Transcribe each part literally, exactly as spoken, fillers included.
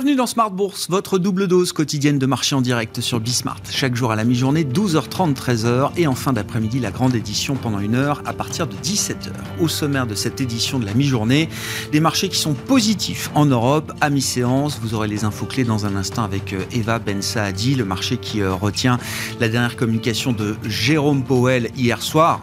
Bienvenue dans Smart Bourse, votre double dose quotidienne de marché en direct sur BSmart. Chaque jour à la mi-journée, douze heures trente, treize heures et en fin d'après-midi, la grande édition pendant une heure à partir de dix-sept heures. Au sommaire de cette édition de la mi-journée, des marchés qui sont positifs en Europe à mi-séance. Vous aurez les infos clés dans un instant avec Eva Ben Saadi, le marché qui retient la dernière communication de Jérôme Powell hier soir.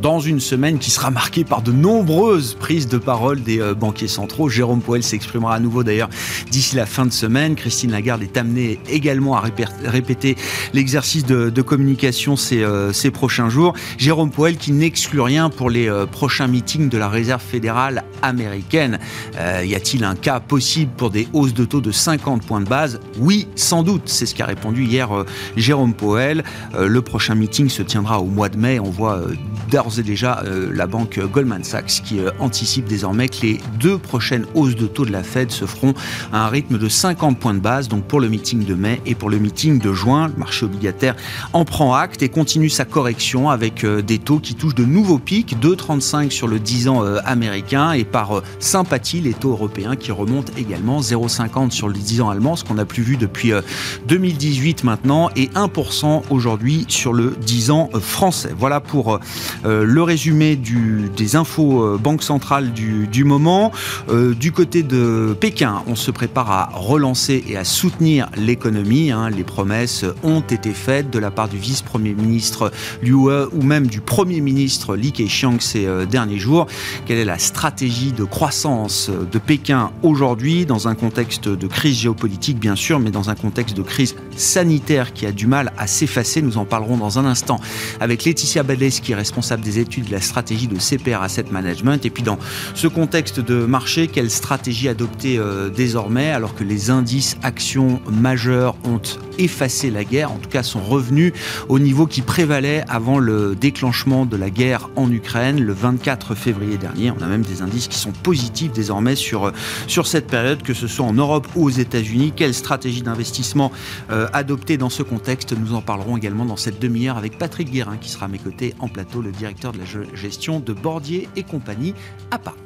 Dans une semaine qui sera marquée par de nombreuses prises de parole des euh, banquiers centraux. Jérôme Powell s'exprimera à nouveau d'ailleurs d'ici la fin de semaine. Christine Lagarde est amenée également à répé- répéter l'exercice de, de communication ces, euh, ces prochains jours. Jérôme Powell qui n'exclut rien pour les euh, prochains meetings de la Réserve fédérale américaine. Euh, y a-t-il un cas possible pour des hausses de taux de cinquante points de base? Oui, sans doute. C'est ce qu'a répondu hier euh, Jérôme Powell. Euh, le prochain meeting se tiendra au mois de mai. On voit euh, d'ores et déjà euh, la banque Goldman Sachs qui euh, anticipe désormais que les deux prochaines hausses de taux de la Fed se feront à un rythme de cinquante points de base, donc pour le meeting de mai et pour le meeting de juin. Le marché obligataire en prend acte et continue sa correction avec euh, des taux qui touchent de nouveaux pics, deux virgule trente-cinq sur le dix ans euh, américain et par euh, sympathie les taux européens qui remontent également, zéro virgule cinquante sur le dix ans allemand, ce qu'on n'a plus vu depuis euh, deux mille dix-huit maintenant, et un pour cent aujourd'hui sur le dix ans euh, français. Voilà pour euh, Euh, le résumé du, des infos euh, banque centrale du, du moment. Euh, du côté de Pékin, on se prépare à relancer et à soutenir l'économie. Hein. Les promesses ont été faites de la part du vice-premier ministre Liu He ou même du premier ministre Li Keqiang ces euh, derniers jours. Quelle est la stratégie de croissance de Pékin aujourd'hui dans un contexte de crise géopolitique, bien sûr, mais dans un contexte de crise sanitaire qui a du mal à s'effacer? Nous en parlerons dans un instant avec Laetitia Badès, qui est responsable des études de la stratégie de C P R Asset Management. Et puis dans ce contexte de marché, quelle stratégie adopter euh, désormais alors que les indices actions majeurs ont effacé la guerre, en tout cas sont revenus au niveau qui prévalait avant le déclenchement de la guerre en Ukraine le vingt-quatre février dernier. On a même des indices qui sont positifs désormais sur, euh, sur cette période, que ce soit en Europe ou aux États-Unis. Quelle stratégie d'investissement euh, adopter dans ce contexte? Nous en parlerons également dans cette demi-heure avec Patrick Guérin qui sera à mes côtés en plateau, le directeur de la gestion de Bordier et Compagnie à Paris.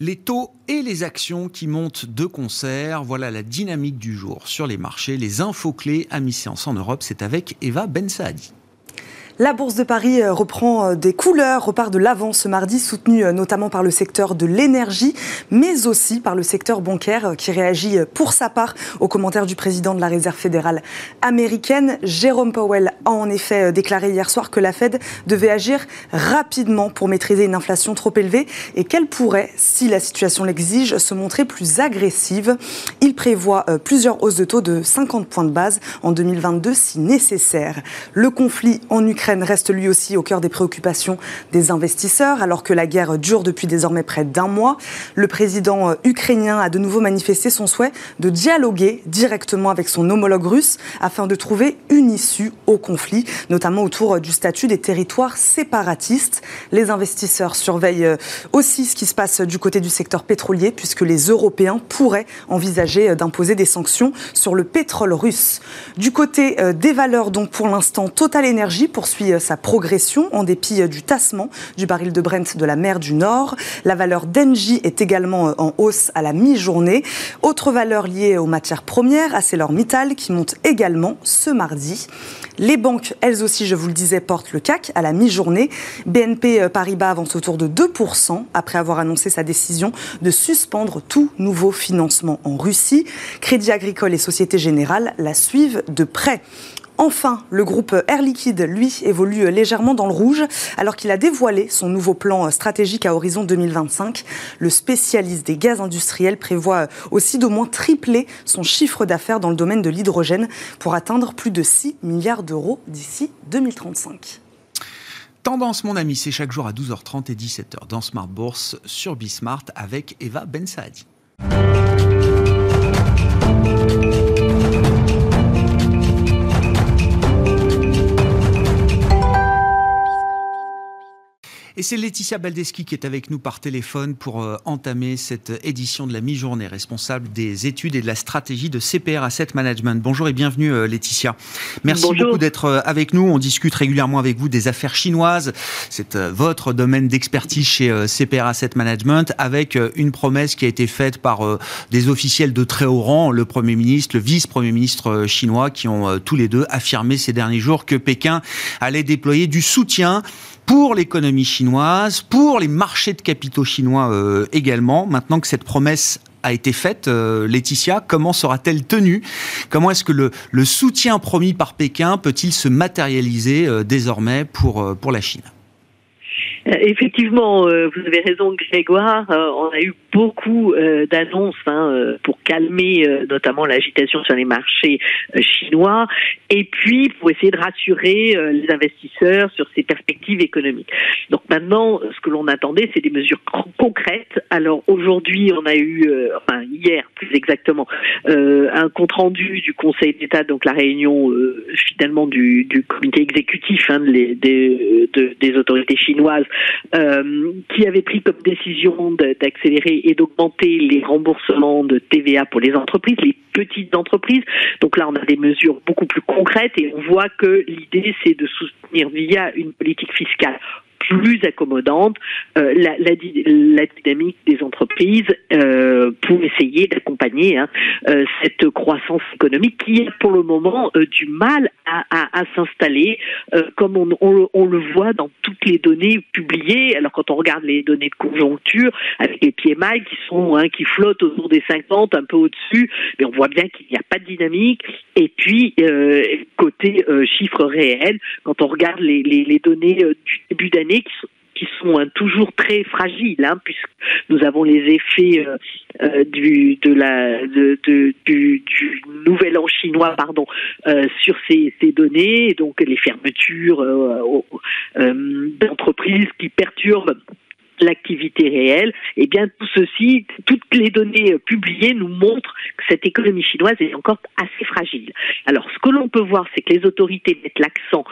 Les taux et les actions qui montent de concert, voilà la dynamique du jour sur les marchés. Les infos clés à mi-séance en Europe, c'est avec Eva Ben Saadi. La bourse de Paris reprend des couleurs, repart de l'avant ce mardi, soutenue notamment par le secteur de l'énergie, mais aussi par le secteur bancaire qui réagit pour sa part aux commentaires du président de la Réserve fédérale américaine. Jérôme Powell a en effet déclaré hier soir que la Fed devait agir rapidement pour maîtriser une inflation trop élevée et qu'elle pourrait, si la situation l'exige, se montrer plus agressive. Il prévoit plusieurs hausses de taux de cinquante points de base en deux mille vingt-deux si nécessaire. Le conflit en Ukraine reste lui aussi au cœur des préoccupations des investisseurs, alors que la guerre dure depuis désormais près d'un mois. Le président ukrainien a de nouveau manifesté son souhait de dialoguer directement avec son homologue russe afin de trouver une issue au conflit, notamment autour du statut des territoires séparatistes. Les investisseurs surveillent aussi ce qui se passe du côté du secteur pétrolier, puisque les Européens pourraient envisager d'imposer des sanctions sur le pétrole russe. Du côté des valeurs, donc pour l'instant, TotalEnergies poursuit sa progression en dépit du tassement du baril de Brent de la mer du Nord. La valeur d'Engie est également en hausse à la mi-journée. Autre valeur liée aux matières premières, ArcelorMittal, qui monte également ce mardi. Les banques, elles aussi, je vous le disais, portent le C A C à la mi-journée. B N P Paribas avance autour de deux pour cent après avoir annoncé sa décision de suspendre tout nouveau financement en Russie. Crédit Agricole et Société Générale la suivent de près. Enfin, le groupe Air Liquide, lui, évolue légèrement dans le rouge alors qu'il a dévoilé son nouveau plan stratégique à horizon deux mille vingt-cinq. Le spécialiste des gaz industriels prévoit aussi d'au moins tripler son chiffre d'affaires dans le domaine de l'hydrogène pour atteindre plus de six milliards d'euros d'ici deux mille trente-cinq. Tendance, mon ami, c'est chaque jour à douze heures trente et dix-sept heures dans Smart Bourse sur BSmart avec Eva Ben Saadi. Et c'est Laetitia Baldeschi qui est avec nous par téléphone pour euh, entamer cette édition de la mi-journée, responsable des études et de la stratégie de C P R Asset Management. Bonjour et bienvenue euh, Laetitia. Merci Bonjour. beaucoup d'être euh, avec nous. On discute régulièrement avec vous des affaires chinoises. C'est euh, votre domaine d'expertise chez euh, C P R Asset Management, avec euh, une promesse qui a été faite par euh, des officiels de très haut rang, le Premier ministre, le vice-premier ministre euh, chinois, qui ont euh, tous les deux affirmé ces derniers jours que Pékin allait déployer du soutien pour l'économie chinoise, pour les marchés de capitaux chinois euh, également. Maintenant que cette promesse a été faite, euh, Laetitia, comment sera-t-elle tenue? Comment est-ce que le, le soutien promis par Pékin peut-il se matérialiser euh, désormais pour, euh, pour la Chine? Effectivement, euh, vous avez raison Grégoire, euh, on a eu beaucoup euh, d'annonces hein, euh, pour calmer euh, notamment l'agitation sur les marchés euh, chinois, et puis pour essayer de rassurer euh, les investisseurs sur ces perspectives économiques. Donc maintenant, ce que l'on attendait, c'est des mesures concrètes. Alors aujourd'hui, on a eu, euh, enfin hier plus exactement, euh, un compte-rendu du Conseil d'État, donc la réunion euh, finalement du, du comité exécutif hein, de les, des, de, des autorités chinoises, Euh, qui avait pris comme décision de, d'accélérer et d'augmenter les remboursements de T V A pour les entreprises, les petites entreprises. Donc là, on a des mesures beaucoup plus concrètes et on voit que l'idée, c'est de soutenir via une politique fiscale plus accommodante euh, la, la, la dynamique des entreprises euh, pour essayer d'accompagner hein, euh, cette croissance économique qui a pour le moment euh, du mal à, à, à s'installer euh, comme on, on, on le voit dans toutes les données publiées. Alors quand on regarde les données de conjoncture avec les P M I qui sont hein, qui flottent autour des cinquante, un peu au-dessus, mais on voit bien qu'il n'y a pas de dynamique. Et puis euh, côté euh, chiffres réels, quand on regarde les, les, les données euh, du début d'année qui sont hein, toujours très fragiles, hein, puisque nous avons les effets euh, euh, du, de la, de, de, du, du nouvel an chinois pardon, euh, sur ces, ces données, donc les fermetures euh, euh, d'entreprises qui perturbent l'activité réelle. Eh bien, tout ceci, toutes les données publiées nous montrent que cette économie chinoise est encore assez fragile. Alors, ce que l'on peut voir, c'est que les autorités mettent l'accent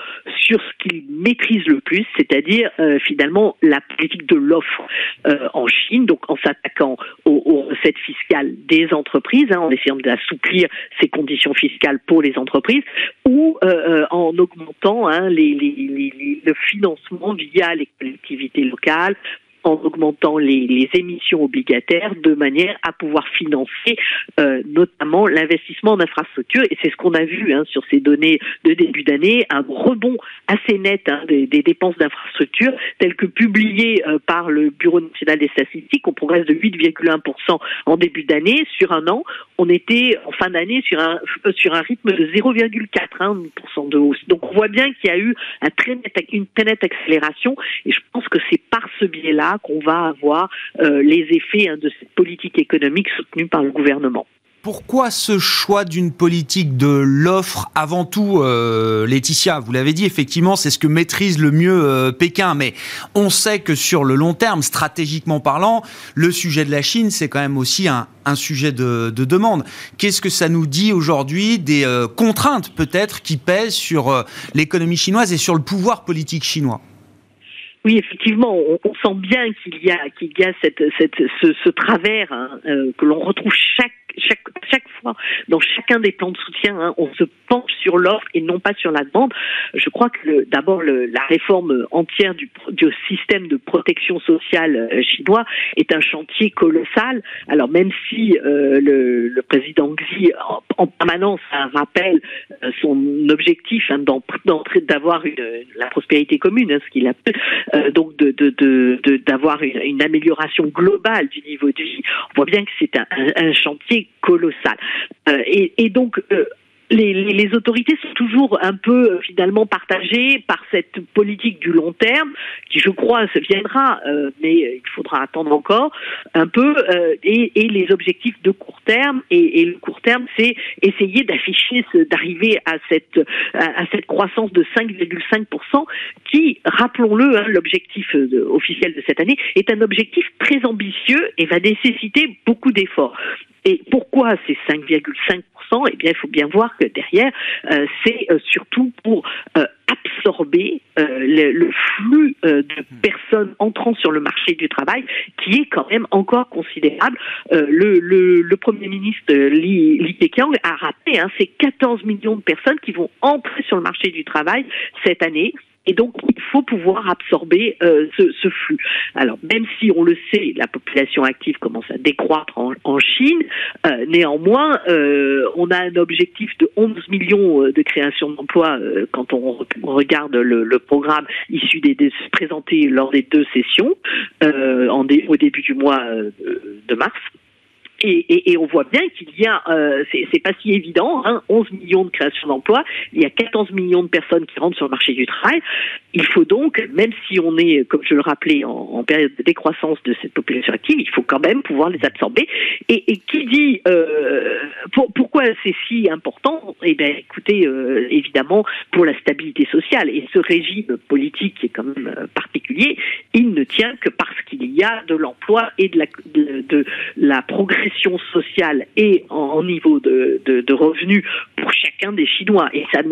sur ce qu'ils maîtrisent le plus, c'est-à-dire, euh, finalement, la politique de l'offre euh, en Chine, donc en s'attaquant aux, aux recettes fiscales des entreprises, hein, en essayant d'assouplir ces conditions fiscales pour les entreprises, ou euh, en augmentant hein, les, les, les, les, le financement via les collectivités locales, en augmentant les, les émissions obligataires de manière à pouvoir financer euh, notamment l'investissement en infrastructure. Et c'est ce qu'on a vu hein, sur ces données de début d'année, un rebond assez net hein, des, des dépenses d'infrastructure telles que publiées euh, par le Bureau national des statistiques. On progresse de huit virgule un pour cent en début d'année. Sur un an, on était en fin d'année sur un, euh, sur un rythme de zéro virgule quatre pour cent de hausse. Donc on voit bien qu'il y a eu un très net, une très nette accélération, et je pense que c'est par ce biais-là qu'on va avoir euh, les effets hein, de cette politique économique soutenue par le gouvernement. Pourquoi ce choix d'une politique de l'offre avant tout, euh, Laetitia? Vous l'avez dit, effectivement, c'est ce que maîtrise le mieux euh, Pékin. Mais on sait que sur le long terme, stratégiquement parlant, le sujet de la Chine, c'est quand même aussi un, un sujet de, de demande. Qu'est-ce que ça nous dit aujourd'hui des euh, contraintes, peut-être, qui pèsent sur euh, l'économie chinoise et sur le pouvoir politique chinois? Oui, effectivement, on, on sent bien qu'il y a qu'il y a cette cette ce, ce travers hein, euh, que l'on retrouve chaque chaque chaque fois dans chacun des plans de soutien. Hein, on se penche sur l'offre et non pas sur la demande. Je crois que le, d'abord le, la réforme entière du, du système de protection sociale euh, chinois est un chantier colossal. Alors même si euh, le, le président Xi en, en permanence hein, rappelle euh, son objectif hein, d'entrer d'avoir une, la prospérité commune, hein, ce qu'il appelle. Euh, donc de, de, de, de, d'avoir une, une amélioration globale du niveau de vie. On voit bien que c'est un, un, un chantier colossal. Euh, et, et donc... Euh Les, les, les autorités sont toujours un peu euh, finalement partagées par cette politique du long terme qui, je crois, se viendra, euh, mais il faudra attendre encore un peu, euh, et, et les objectifs de court terme. Et, et le court terme, c'est essayer d'afficher, ce, d'arriver à cette à, à cette croissance de cinq virgule cinq pour cent qui, rappelons-le, hein, l'objectif de, officiel de cette année, est un objectif très ambitieux et va nécessiter beaucoup d'efforts. Et pourquoi ces cinq virgule cinq pour cent ? Eh bien, il faut bien voir que derrière, euh, c'est euh, surtout pour euh, absorber euh, le, le flux euh, de personnes entrant sur le marché du travail, qui est quand même encore considérable. Euh, le, le, le Premier ministre Li, Li Keqiang a rappelé hein, ces quatorze millions de personnes qui vont entrer sur le marché du travail cette année. Et donc, il faut pouvoir absorber euh, ce, ce flux. Alors, même si, on le sait, la population active commence à décroître en, en Chine, euh, néanmoins, euh, on a un objectif de onze millions de créations d'emplois euh, quand on regarde le, le programme issu des, des présenté lors des deux sessions, euh, en dé, au début du mois euh, de mars. Et, et, et on voit bien qu'il y a, euh, c'est, c'est pas si évident, hein, onze millions de créations d'emplois, il y a quatorze millions de personnes qui rentrent sur le marché du travail. Il faut donc, même si on est, comme je le rappelais, en, en période de décroissance de cette population active, il faut quand même pouvoir les absorber. Et, et qui dit, euh, pour, pourquoi c'est si important ? Eh bien, écoutez, euh, évidemment, pour la stabilité sociale. Et ce régime politique qui est quand même particulier, il ne tient que parce qu'il y a de l'emploi et de la, de, de la progression sociale et en, en niveau de, de, de revenus pour chacun des Chinois. Et ça,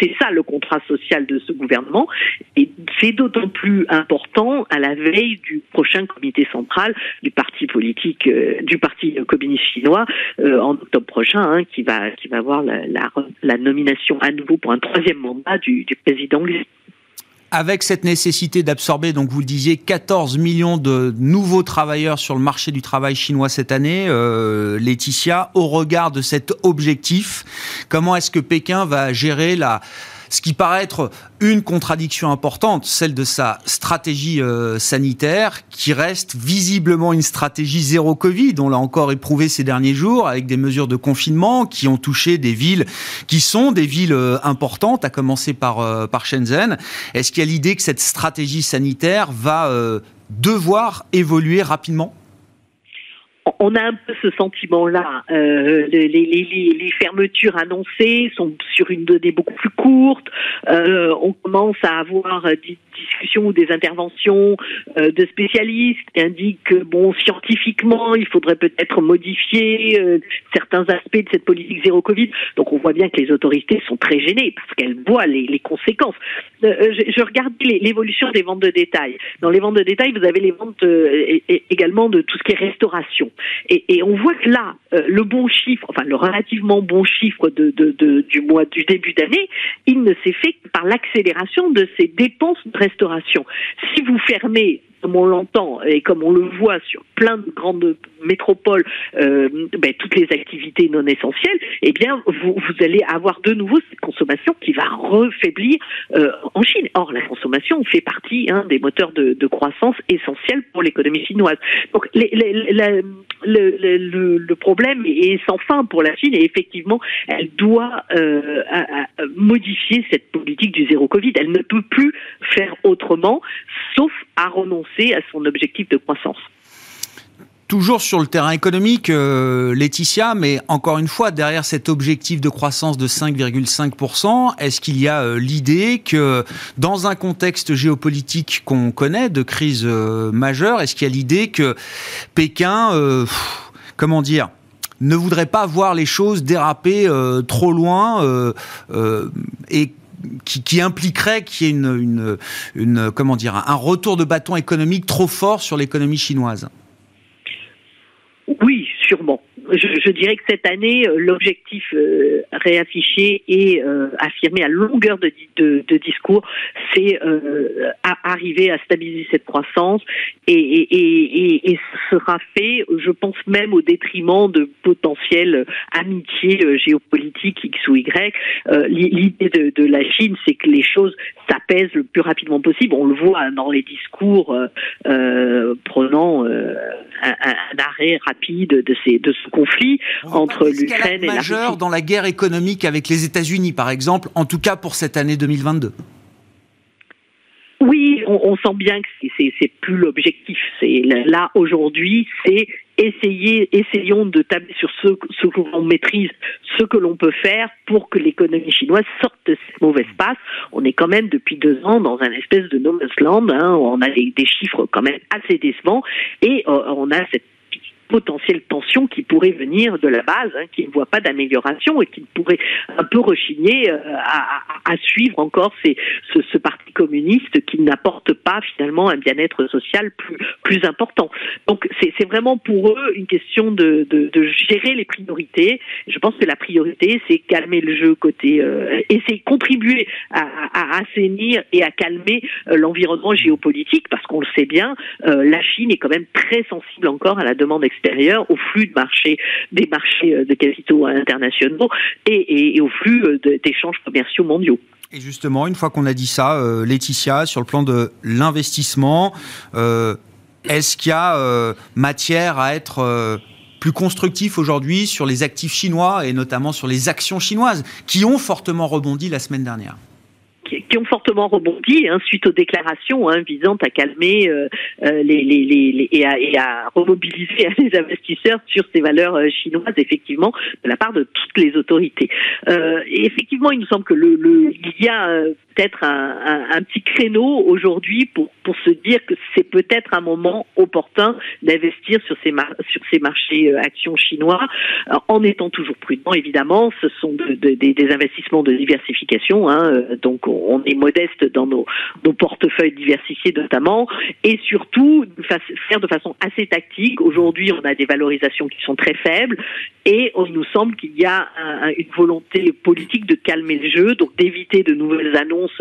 c'est ça le contrat social de ce gouvernement. Et c'est d'autant plus important à la veille du prochain comité central du parti politique, euh, du parti communiste chinois euh, en octobre prochain, hein, qui va qui va avoir la, la, la nomination à nouveau pour un troisième mandat du, du président Xi. Avec cette nécessité d'absorber, donc vous le disiez, quatorze millions de nouveaux travailleurs sur le marché du travail chinois cette année, euh, Laetitia, au regard de cet objectif, comment est-ce que Pékin va gérer la, ce qui paraît être une contradiction importante, celle de sa stratégie euh, sanitaire, qui reste visiblement une stratégie zéro Covid, on l'a encore éprouvé ces derniers jours, avec des mesures de confinement qui ont touché des villes qui sont des villes euh, importantes, à commencer par, euh, par Shenzhen. Est-ce qu'il y a l'idée que cette stratégie sanitaire va euh, devoir évoluer rapidement ? On a un peu ce sentiment-là. Euh, les, les, les, les fermetures annoncées sont sur une donnée beaucoup plus courte. Euh, on commence à avoir des discussions ou des interventions euh, de spécialistes qui indiquent que, bon, scientifiquement, il faudrait peut-être modifier euh, certains aspects de cette politique zéro Covid. Donc, on voit bien que les autorités sont très gênées parce qu'elles voient les, les conséquences. Euh, je, je regarde les, l'évolution des ventes de détail. Dans les ventes de détail, vous avez les ventes euh, et, également de tout ce qui est restauration. Et, et on voit que là, euh, le bon chiffre, enfin le relativement bon chiffre de, de, de, du mois du début d'année, il ne s'est fait que par l'accélération de ces dépenses de restauration. Si vous fermez, comme on l'entend et comme on le voit sur plein de grandes métropoles, euh, ben, toutes les activités non essentielles, eh bien, vous, vous allez avoir de nouveau cette consommation qui va refaiblir euh, en Chine. Or, la consommation fait partie hein, des moteurs de, de croissance essentiels pour l'économie chinoise. Donc, les, les, la, le, le, le problème est sans fin pour la Chine et effectivement, elle doit euh, à, à modifier cette politique du zéro Covid. Elle ne peut plus faire autrement, sauf à renoncer à son objectif de croissance. Toujours sur le terrain économique, euh, Laetitia, mais encore une fois, derrière cet objectif de croissance de cinq virgule cinq pour cent, est-ce qu'il y a euh, l'idée que, dans un contexte géopolitique qu'on connaît, de crise euh, majeure, est-ce qu'il y a l'idée que Pékin, euh, pff, comment dire, ne voudrait pas voir les choses déraper euh, trop loin euh, euh, et Qui, qui impliquerait qu'il y ait une, une, une, comment dire, un retour de bâton économique trop fort sur l'économie chinoise ? Oui, sûrement. Je, je dirais que cette année, l'objectif euh, réaffiché et euh, affirmé à longueur de, de, de discours, c'est euh, à arriver à stabiliser cette croissance et, et, et, et sera fait, je pense même au détriment de potentielles amitiés géopolitiques X ou Y. Euh, l'idée de, de la Chine, c'est que les choses s'apaisent le plus rapidement possible. On le voit dans les discours euh, euh, prenant euh, un, un arrêt rapide de ces de ce conflit entre l'Ukraine et la Russie. Dans la guerre économique avec les États-Unis, par exemple, en tout cas pour cette année deux mille vingt-deux. Oui, on, on sent bien que c'est, c'est, c'est plus l'objectif. C'est là aujourd'hui, c'est Essayer, essayons de tabler sur ce, ce que l'on maîtrise, ce que l'on peut faire pour que l'économie chinoise sorte de cette mauvaise passe. On est quand même depuis deux ans dans un espèce de no man's land, hein, où on a des, des chiffres quand même assez décevants et euh, on a cette potentielles tensions qui pourraient venir de la base, hein, qui ne voit pas d'amélioration et qui pourrait un peu rechigner euh, à, à suivre encore ces, ce, ce parti communiste qui n'apporte pas finalement un bien-être social plus, plus important. Donc c'est, c'est vraiment pour eux une question de, de, de gérer les priorités. Je pense que la priorité, c'est calmer le jeu côté, euh, essayer de contribuer à, à, à assainir et à calmer euh, l'environnement géopolitique, parce qu'on le sait bien, euh, la Chine est quand même très sensible encore à la demande extérieure, au flux de marché, des marchés de capitaux internationaux et, et, et au flux de, d'échanges commerciaux mondiaux. Et justement, une fois qu'on a dit ça, euh, Laetitia, sur le plan de l'investissement, euh, est-ce qu'il y a euh, matière à être euh, plus constructif aujourd'hui sur les actifs chinois et notamment sur les actions chinoises qui ont fortement rebondi la semaine dernière ? qui ont fortement rebondi hein, suite aux déclarations hein, visant à calmer euh, les, les, les, et, à, et à remobiliser les investisseurs sur ces valeurs chinoises, effectivement, de la part de toutes les autorités. Euh, et effectivement, il nous semble que le, le, il y a euh, peut-être un, un, un petit créneau aujourd'hui pour, pour se dire que c'est peut-être un moment opportun d'investir sur ces, mar- sur ces marchés euh, actions chinois, euh, en étant toujours prudent, évidemment. Ce sont de, de, des, des investissements de diversification, hein, euh, donc on On est modeste dans nos, nos portefeuilles diversifiés notamment, et surtout faire de façon assez tactique. Aujourd'hui, on a des valorisations qui sont très faibles et il nous semble qu'il y a un, une volonté politique de calmer le jeu, donc d'éviter de nouvelles annonces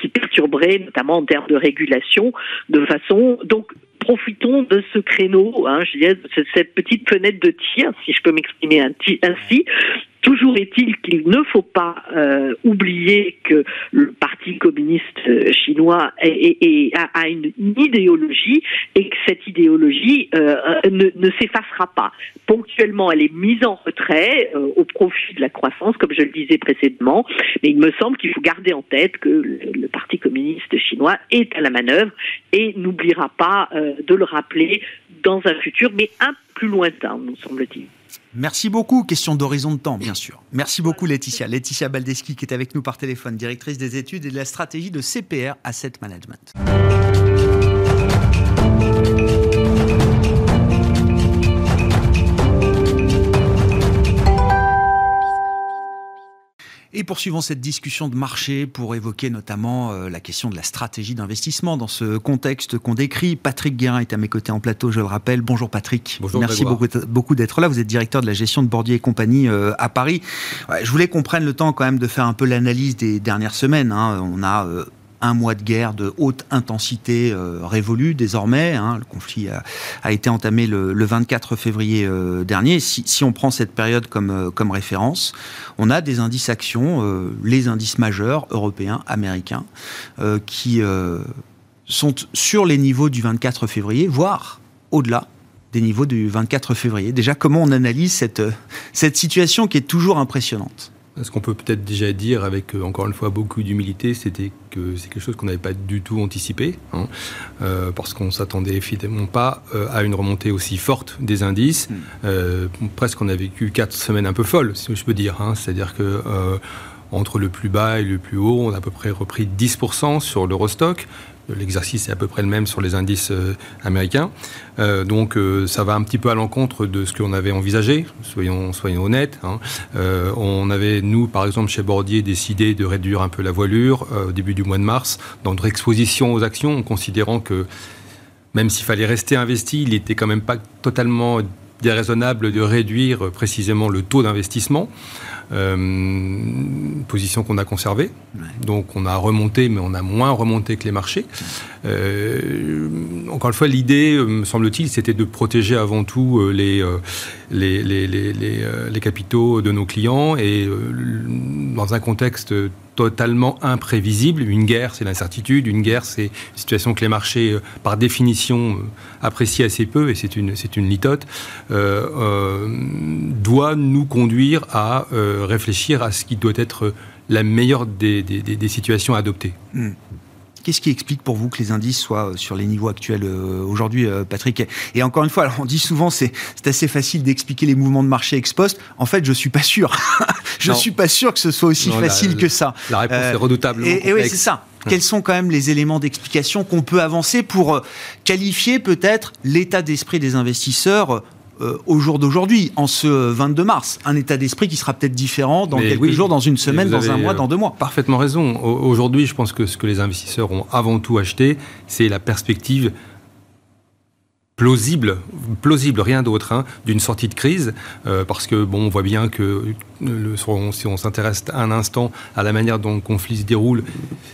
qui perturberaient, notamment en termes de régulation, de façon... donc profitons de ce créneau, hein, je dirais, de cette petite fenêtre de tir, si je peux m'exprimer ainsi. Toujours est-il qu'il ne faut pas euh, oublier que le Parti communiste chinois est, est, est, a, a une, une idéologie et que cette idéologie euh, ne, ne s'effacera pas. Ponctuellement, elle est mise en retrait euh, au profit de la croissance, comme je le disais précédemment, mais il me semble qu'il faut garder en tête que le, le Parti communiste chinois est à la manœuvre et n'oubliera pas euh, de le rappeler dans un futur, mais un peu plus lointain, nous semble-t-il. Merci beaucoup. Question d'horizon de temps, bien sûr. Merci beaucoup, Laetitia. Laetitia Baldeschi, qui est avec nous par téléphone, directrice des études et de la stratégie de C P R Asset Management. Et poursuivons cette discussion de marché pour évoquer notamment euh, la question de la stratégie d'investissement dans ce contexte qu'on décrit. Patrick Guérin est à mes côtés en plateau, je le rappelle. Bonjour Patrick. Bonjour. Merci beaucoup, beaucoup d'être là. Vous êtes directeur de la gestion de Bordier et Compagnie euh, à Paris. Ouais, je voulais qu'on prenne le temps quand même de faire un peu l'analyse des dernières semaines. Hein. On a... Euh, Un mois de guerre de haute intensité euh, révolue désormais. Hein, le conflit a, a été entamé le, le vingt-quatre février euh, dernier. Si, si on prend cette période comme, euh, comme référence, on a des indices actions, euh, les indices majeurs européens, américains, euh, qui euh, sont sur les niveaux du vingt-quatre février, voire au-delà des niveaux du vingt-quatre février. Déjà, comment on analyse cette, cette situation qui est toujours impressionnante ? Ce qu'on peut peut-être déjà dire avec, encore une fois, beaucoup d'humilité, c'était que c'est quelque chose qu'on n'avait pas du tout anticipé, hein, euh, parce qu'on ne s'attendait évidemment pas euh, à une remontée aussi forte des indices. Mmh. Euh, presque on a vécu quatre semaines un peu folles, si je peux dire. Hein, c'est-à-dire que... Euh, Entre le plus bas et le plus haut, on a à peu près repris dix pour cent sur l'Eurostock. L'exercice est à peu près le même sur les indices américains. Euh, donc euh, ça va un petit peu à l'encontre de ce qu'on avait envisagé, soyons, soyons honnêtes. Hein. Euh, on avait, nous, par exemple, chez Bordier, décidé de réduire un peu la voilure euh, au début du mois de mars, dans notre exposition aux actions, en considérant que même s'il fallait rester investi, il n'était quand même pas totalement déraisonnable de réduire précisément le taux d'investissement. Euh, position qu'on a conservée. Donc on a remonté, mais on a moins remonté que les marchés. Euh, encore une fois, l'idée, me semble-t-il, c'était de protéger avant tout les, les, les, les, les, les capitaux de nos clients et dans un contexte totalement imprévisible. Une guerre, c'est l'incertitude. Une guerre, c'est une situation que les marchés, par définition, apprécient assez peu, et c'est une, c'est une litote, euh, euh, doit nous conduire à euh, réfléchir à ce qui doit être la meilleure des, des, des, des situations adoptées. Mmh. Qu'est-ce qui explique pour vous que les indices soient sur les niveaux actuels aujourd'hui, Patrick ? Et encore une fois, alors on dit souvent c'est, c'est assez facile d'expliquer les mouvements de marché ex post. En fait, je suis pas sûr. je non. suis pas sûr que ce soit aussi non, facile la, que ça. La réponse euh, est redoutablement complexe. Et, et oui, c'est ça. Quels sont quand même les éléments d'explication qu'on peut avancer pour qualifier peut-être l'état d'esprit des investisseurs euh, au jour d'aujourd'hui, en ce vingt-deux mars, un état d'esprit qui sera peut-être différent dans mais quelques oui, jours, dans une semaine, dans un mois, dans deux mois. Parfaitement raison. Aujourd'hui, je pense que ce que les investisseurs ont avant tout acheté, c'est la perspective plausible, plausible, rien d'autre, hein, d'une sortie de crise, euh, parce que bon, on voit bien que le, si on s'intéresse un instant à la manière dont le conflit se déroule,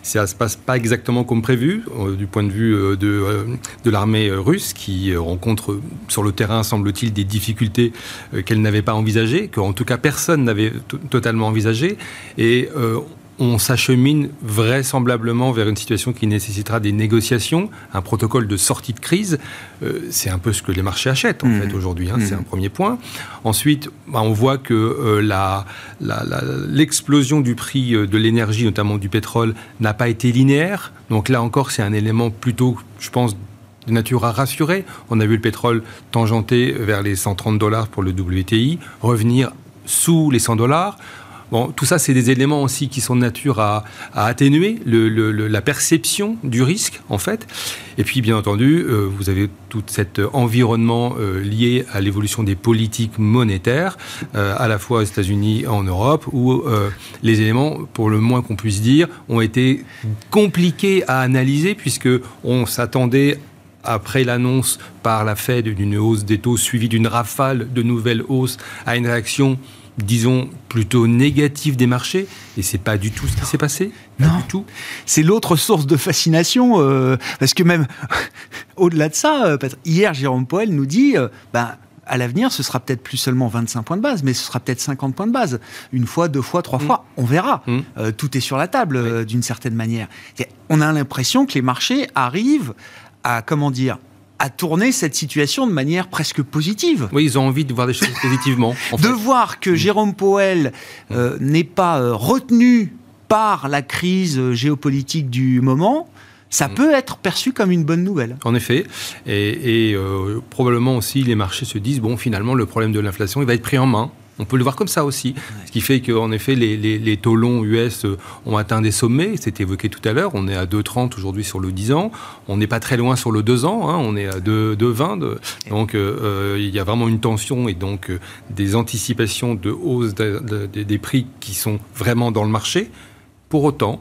ça se passe pas exactement comme prévu euh, du point de vue euh, de, euh, de l'armée russe qui rencontre sur le terrain, semble-t-il, des difficultés euh, qu'elle n'avait pas envisagées, qu'en tout cas personne n'avait t- totalement envisagées, et euh, on s'achemine vraisemblablement vers une situation qui nécessitera des négociations, un protocole de sortie de crise. Euh, c'est un peu ce que les marchés achètent, en mmh. fait, aujourd'hui. Hein, mmh. C'est un premier point. Ensuite, bah, on voit que euh, la, la, la, l'explosion du prix de l'énergie, notamment du pétrole, n'a pas été linéaire. Donc là encore, c'est un élément plutôt, je pense, de nature à rassurer. On a vu le pétrole tangenter vers les cent trente dollars pour le W T I, revenir sous les cent dollars. Bon, tout ça, c'est des éléments aussi qui sont de nature à, à atténuer le, le, le, la perception du risque, en fait. Et puis, bien entendu, euh, vous avez tout cet environnement euh, lié à l'évolution des politiques monétaires, euh, à la fois aux États-Unis et en Europe, où euh, les éléments, pour le moins qu'on puisse dire, ont été compliqués à analyser, puisqu'on s'attendait, après l'annonce par la Fed d'une hausse des taux suivie d'une rafale de nouvelles hausses, à une réaction, disons, plutôt négative des marchés, et c'est pas du tout ce qui s'est passé. Pas non, du tout. C'est l'autre source de fascination, euh, parce que même au-delà de ça, euh, hier, Jérôme Powell nous dit, euh, ben, à l'avenir, ce sera peut-être plus seulement vingt-cinq points de base, mais ce sera peut-être cinquante points de base. Une fois, deux fois, trois mmh. fois, on verra. Mmh. Euh, tout est sur la table, oui. euh, d'une certaine manière. C'est, on a l'impression que les marchés arrivent à, comment dire, à tourner cette situation de manière presque positive. Oui, ils ont envie de voir des choses positivement. En fait. De voir que Jérôme Powell euh, n'est pas euh, retenu par la crise géopolitique du moment, ça peut être perçu comme une bonne nouvelle. En effet. Et, et euh, probablement aussi, les marchés se disent, bon, finalement, le problème de l'inflation, il va être pris en main. On peut le voir comme ça aussi. Ouais. Ce qui fait qu'en effet, les, les, les taux longs U S ont atteint des sommets. C'était évoqué tout à l'heure. On est à deux virgule trente aujourd'hui sur le dix ans. On n'est pas très loin sur le deux ans. Hein. On est à deux virgule vingt. Donc, euh, il y a vraiment une tension et donc euh, des anticipations de hausse de, de, de, des prix qui sont vraiment dans le marché. Pour autant,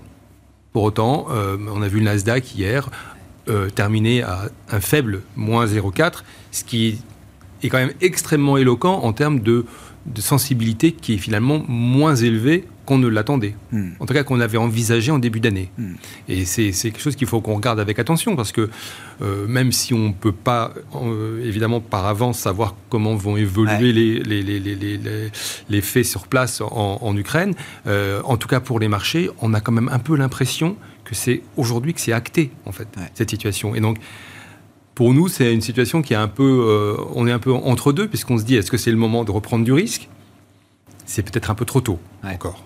pour autant euh, on a vu le Nasdaq hier euh, terminer à un faible moins zéro virgule quatre, ce qui est quand même extrêmement éloquent en termes de de sensibilité qui est finalement moins élevée qu'on ne l'attendait. Mm. En tout cas, qu'on avait envisagé en début d'année. Mm. Et c'est, c'est quelque chose qu'il faut qu'on regarde avec attention, parce que euh, même si on ne peut pas, euh, évidemment, par avance, savoir comment vont évoluer ouais. les, les, les, les, les, les faits sur place en, en Ukraine, euh, en tout cas pour les marchés, on a quand même un peu l'impression que c'est aujourd'hui que c'est acté, en fait, ouais. cette situation. Et donc, pour nous, c'est une situation qui est un peu... Euh, on est un peu entre deux, puisqu'on se dit, est-ce que c'est le moment de reprendre du risque ? C'est peut-être un peu trop tôt, ouais. encore.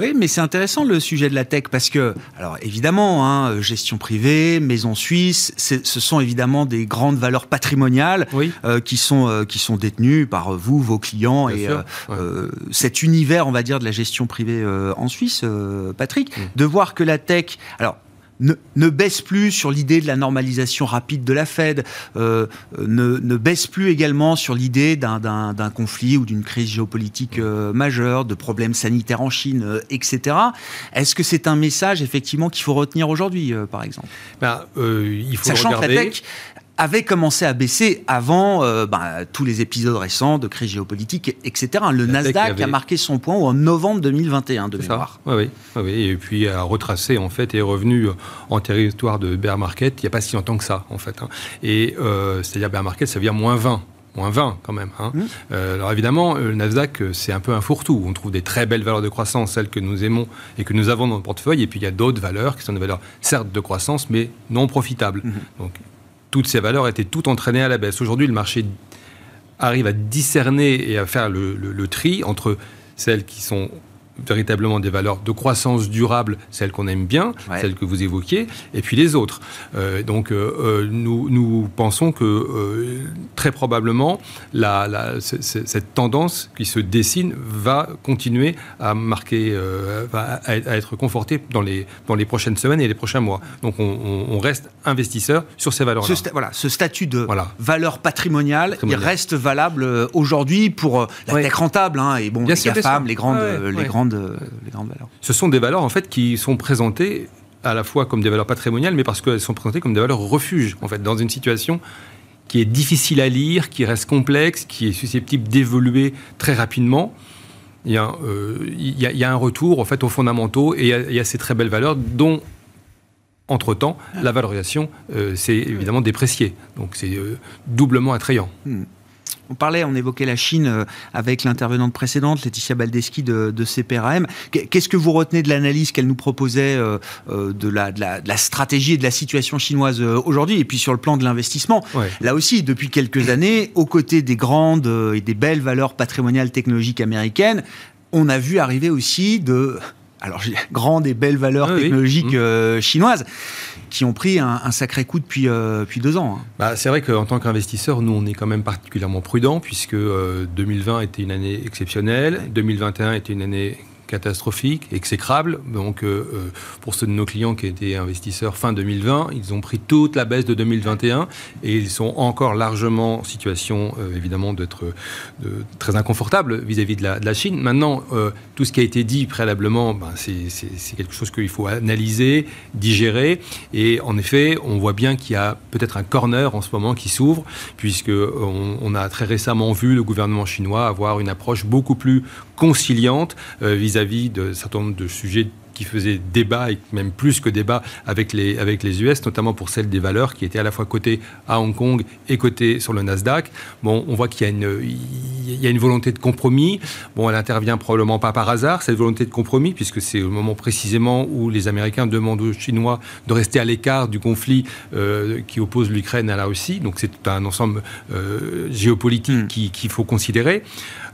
Oui, mais c'est intéressant, le sujet de la tech, parce que... Alors, évidemment, hein, gestion privée, maison suisse, c'est, ce sont évidemment des grandes valeurs patrimoniales oui. euh, qui, sont, euh, qui sont détenues par vous, vos clients, bien et sûr, ouais. euh, cet univers, on va dire, de la gestion privée euh, en Suisse, euh, Patrick, mmh. de voir que la tech... Alors, Ne, ne baisse plus sur l'idée de la normalisation rapide de la Fed, euh, ne, ne baisse plus également sur l'idée d'un, d'un, d'un conflit ou d'une crise géopolitique euh, majeure, de problèmes sanitaires en Chine, euh, et cetera. Est-ce que c'est un message, effectivement, qu'il faut retenir aujourd'hui, euh, par exemple ? ben, euh, il faut Sachant regarder... que la tech avait commencé à baisser avant euh, ben, tous les épisodes récents de crise géopolitique, et cetera. Le la Nasdaq avait... a marqué son point en novembre deux mille vingt et un, de mémoire. Oui, oui, oui, et puis a retracé, en fait, et est revenu en territoire de bear market il n'y a pas si longtemps que ça, en fait. Hein. Et euh, c'est-à-dire bear market, ça veut dire moins vingt. moins vingt quand même. Hein. Mmh. Euh, alors évidemment, le Nasdaq, c'est un peu un fourre-tout. On trouve des très belles valeurs de croissance, celles que nous aimons et que nous avons dans notre portefeuille. Et puis il y a d'autres valeurs qui sont des valeurs, certes, de croissance, mais non profitables. Mmh. Donc, toutes ces valeurs étaient toutes entraînées à la baisse. Aujourd'hui, le marché arrive à discerner et à faire le, le, le tri entre celles qui sont véritablement des valeurs de croissance durable, celles qu'on aime bien, ouais. celles que vous évoquiez, et puis les autres. Euh, donc, euh, nous, nous pensons que euh, très probablement, la, la, c- c- cette tendance qui se dessine va continuer à marquer, euh, à, à être confortée dans les, dans les prochaines semaines et les prochains mois. Donc, on, on, on reste investisseur sur ces valeurs-là. Ce sta- voilà, ce statut de voilà. valeur patrimoniale, patrimoniale, il reste valable aujourd'hui pour la ouais. tech rentable, hein, et bon, bien les sûr, GAFAM, les grandes, ouais, les ouais. grandes De, les grandes valeurs. Ce sont des valeurs en fait qui sont présentées à la fois comme des valeurs patrimoniales, mais parce qu'elles sont présentées comme des valeurs refuge en fait dans une situation qui est difficile à lire, qui reste complexe, qui est susceptible d'évoluer très rapidement. Il y a, euh, il y a, il y a un retour en fait aux fondamentaux et il y, y a ces très belles valeurs dont entre-temps la valorisation euh, s'est évidemment dépréciée. Donc c'est euh, doublement attrayant. Hmm. On parlait, on évoquait la Chine avec l'intervenante précédente, Laetitia Baldeschi de, de C P R A M. Qu'est-ce que vous retenez de l'analyse qu'elle nous proposait de la, de la, de la stratégie et de la situation chinoise aujourd'hui? Et puis sur le plan de l'investissement, ouais. là aussi, depuis quelques années, aux côtés des grandes et des belles valeurs patrimoniales technologiques américaines, on a vu arriver aussi de... Alors, grandes et belles valeurs ah, technologiques oui. euh, chinoises qui ont pris un, un sacré coup depuis, euh, depuis deux ans. Bah, c'est vrai qu'en tant qu'investisseur, nous, on est quand même particulièrement prudents puisque euh, deux mille vingt était une année exceptionnelle, ouais. deux mille vingt et un était une année catastrophique, exécrable. Donc, euh, pour ceux de nos clients qui étaient investisseurs fin deux mille vingt, ils ont pris toute la baisse de deux mille vingt et un et ils sont encore largement en situation, euh, évidemment, d'être de, très inconfortable vis-à-vis de la, de la Chine. Maintenant, euh, tout ce qui a été dit préalablement, ben, c'est, c'est, c'est quelque chose qu'il faut analyser, digérer. Et en effet, on voit bien qu'il y a peut-être un corner en ce moment qui s'ouvre, puisqu'on on a très récemment vu le gouvernement chinois avoir une approche beaucoup plus conciliante euh, vis-à-vis vis de certain nombre de sujets qui faisaient débat, et même plus que débat, avec les, avec les U S, notamment pour celle des valeurs qui étaient à la fois cotées à Hong Kong et cotées sur le Nasdaq. Bon, on voit qu'il y a une, il y a une volonté de compromis. Bon, elle intervient probablement pas par hasard, cette volonté de compromis, puisque c'est au moment précisément où les Américains demandent aux Chinois de rester à l'écart du conflit euh, qui oppose l'Ukraine à la Russie. Donc, c'est tout un ensemble euh, géopolitique mmh. qui, qu'il faut considérer.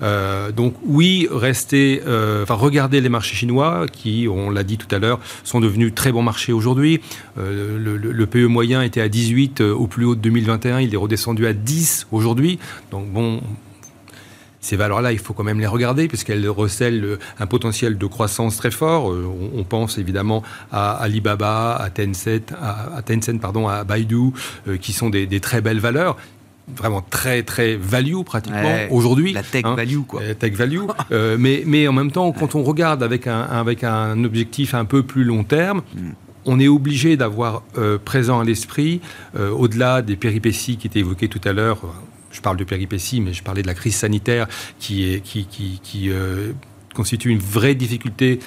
Euh, donc, oui, rester, euh, enfin, regarder les marchés chinois qui ont on l'a dit tout à l'heure, sont devenus très bons marchés aujourd'hui. Euh, le, le, le P E moyen était à dix-huit euh, au plus haut de deux mille vingt et un. Il est redescendu à dix aujourd'hui. Donc bon, ces valeurs-là, il faut quand même les regarder puisqu'elles recèlent un potentiel de croissance très fort. Euh, on, on pense évidemment à Alibaba, à Tencent, à, à, Tencent, pardon, à Baidu, euh, qui sont des, des très belles valeurs. Vraiment très très value pratiquement ouais, aujourd'hui. La tech hein, value quoi. La tech value. euh, mais, mais en même temps, quand on regarde avec un, avec un objectif un peu plus long terme, mm. on est obligé d'avoir euh, présent à l'esprit, euh, au-delà des péripéties qui étaient évoquées tout à l'heure, je parle de péripéties, mais je parlais de la crise sanitaire qui, est, qui, qui, qui euh, constitue une vraie difficulté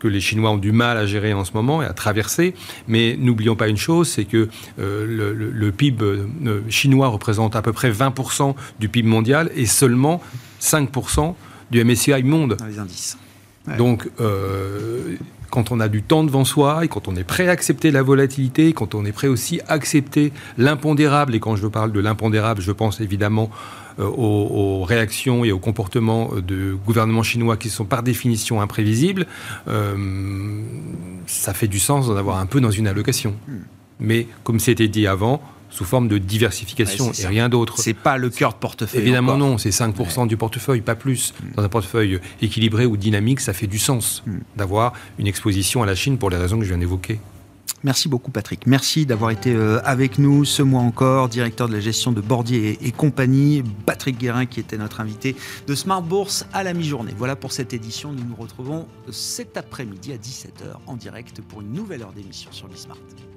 que les Chinois ont du mal à gérer en ce moment et à traverser. Mais n'oublions pas une chose, c'est que euh, le, le, le P I B euh, chinois représente à peu près vingt pour cent du P I B mondial et seulement cinq pour cent du M S C I monde. Dans les indices. Ouais. Donc, euh, quand on a du temps devant soi et quand on est prêt à accepter la volatilité, quand on est prêt aussi à accepter l'impondérable, et quand je parle de l'impondérable, je pense évidemment Aux, aux réactions et aux comportements de gouvernements chinois qui sont par définition imprévisibles, euh, ça fait du sens d'en avoir un peu dans une allocation. Mais comme c'était dit avant, sous forme de diversification ouais, et ça. Rien d'autre. C'est pas le cœur de portefeuille. Évidemment encore. Non, c'est cinq pour cent ouais. du portefeuille, pas plus. Mm. Dans un portefeuille équilibré ou dynamique, ça fait du sens mm. d'avoir une exposition à la Chine pour les raisons que je viens d'évoquer. Merci beaucoup Patrick, merci d'avoir été avec nous ce mois encore, directeur de la gestion de Bordier et compagnie, Patrick Guérin qui était notre invité de Smart Bourse à la mi-journée. Voilà pour cette édition, nous nous retrouvons cet après-midi à dix-sept heures en direct pour une nouvelle heure d'émission sur BSmart.